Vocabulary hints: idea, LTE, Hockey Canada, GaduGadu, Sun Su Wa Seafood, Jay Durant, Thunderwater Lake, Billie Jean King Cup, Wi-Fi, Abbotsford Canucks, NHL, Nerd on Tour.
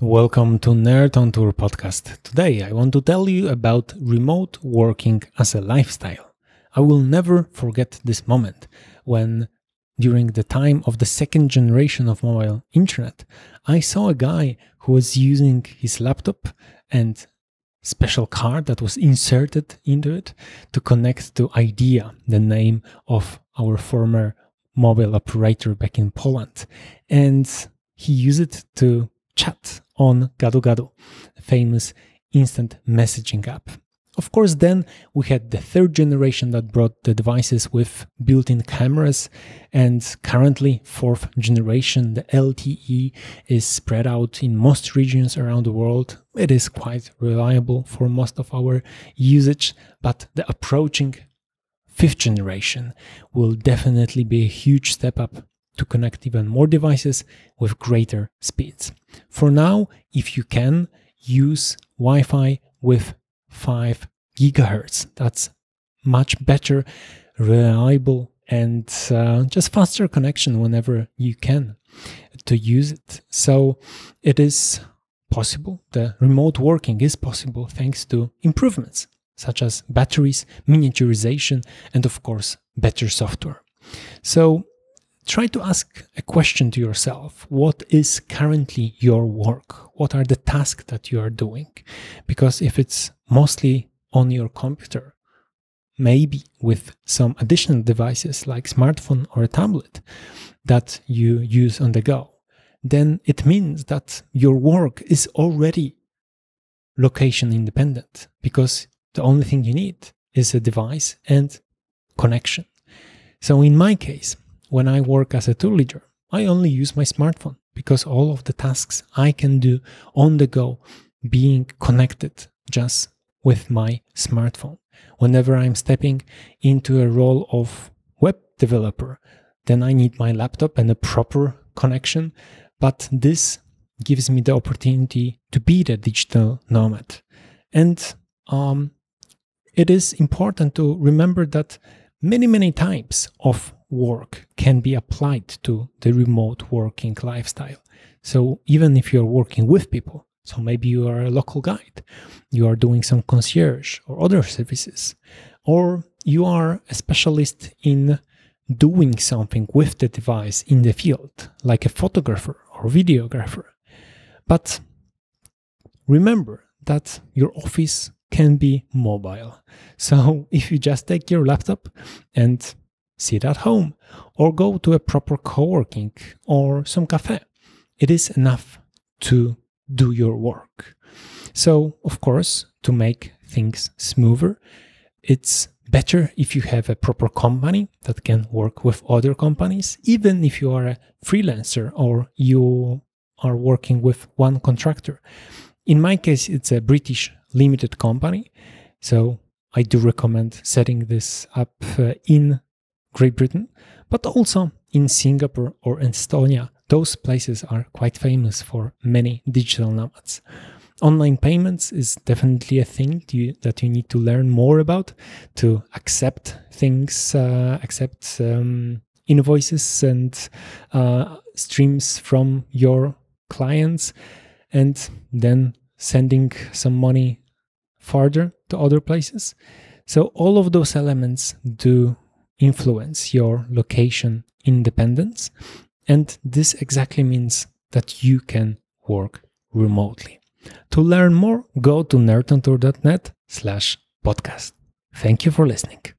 Welcome to Nerd on Tour podcast. Today I want to tell you about remote working as a lifestyle. I will never forget this moment when, during the time of the second generation of mobile internet, I saw a guy who was using his laptop and special card that was inserted into it to connect to Idea, the name of our former mobile operator back in Poland. And he used it to chat on GaduGadu, a famous instant messaging app. Of course, then we had the third generation that brought the devices with built-in cameras, and currently fourth generation, the LTE, is spread out in most regions around the world. It is quite reliable for most of our usage, but the approaching fifth generation will definitely be a huge step up to connect even more devices with greater speeds. For now, if you can, use Wi-Fi with 5 gigahertz. That's much better, reliable, and just faster connection whenever you can to use it. So it is possible. The remote working is possible thanks to improvements such as batteries, miniaturization, and of course, better software. So try to ask a question to yourself. What is currently your work? What are the tasks that you are doing? Because if it's mostly on your computer, maybe with some additional devices like smartphone or a tablet that you use on the go, then it means that your work is already location independent, because the only thing you need is a device and connection. So in my case, when I work as a tour leader, I only use my smartphone because all of the tasks I can do on the go, being connected just with my smartphone. Whenever I'm stepping into a role of web developer, then I need my laptop and a proper connection. But this gives me the opportunity to be the digital nomad. And it is important to remember that many types of work can be applied to the remote working lifestyle. So even if you're working with people, so maybe you are a local guide, you are doing some concierge or other services, or you are a specialist in doing something with the device in the field, like a photographer or videographer. But remember that your office can be mobile. So if you just take your laptop and sit at home, or go to a proper co-working or some cafe, it is enough to do your work. So, of course, to make things smoother, it's better if you have a proper company that can work with other companies, even if you are a freelancer or you are working with one contractor. In my case, it's a British limited company, so I do recommend setting this up in Great Britain, but also in Singapore or Estonia. Those places are quite famous for many digital nomads. Online payments is definitely a thing that you need to learn more about, to accept things, invoices and streams from your clients, and then sending some money farther to other places. So all of those elements do influence your location independence, and this exactly means that you can work remotely. To learn more, go to nerdontour.net/podcast. Thank you for listening.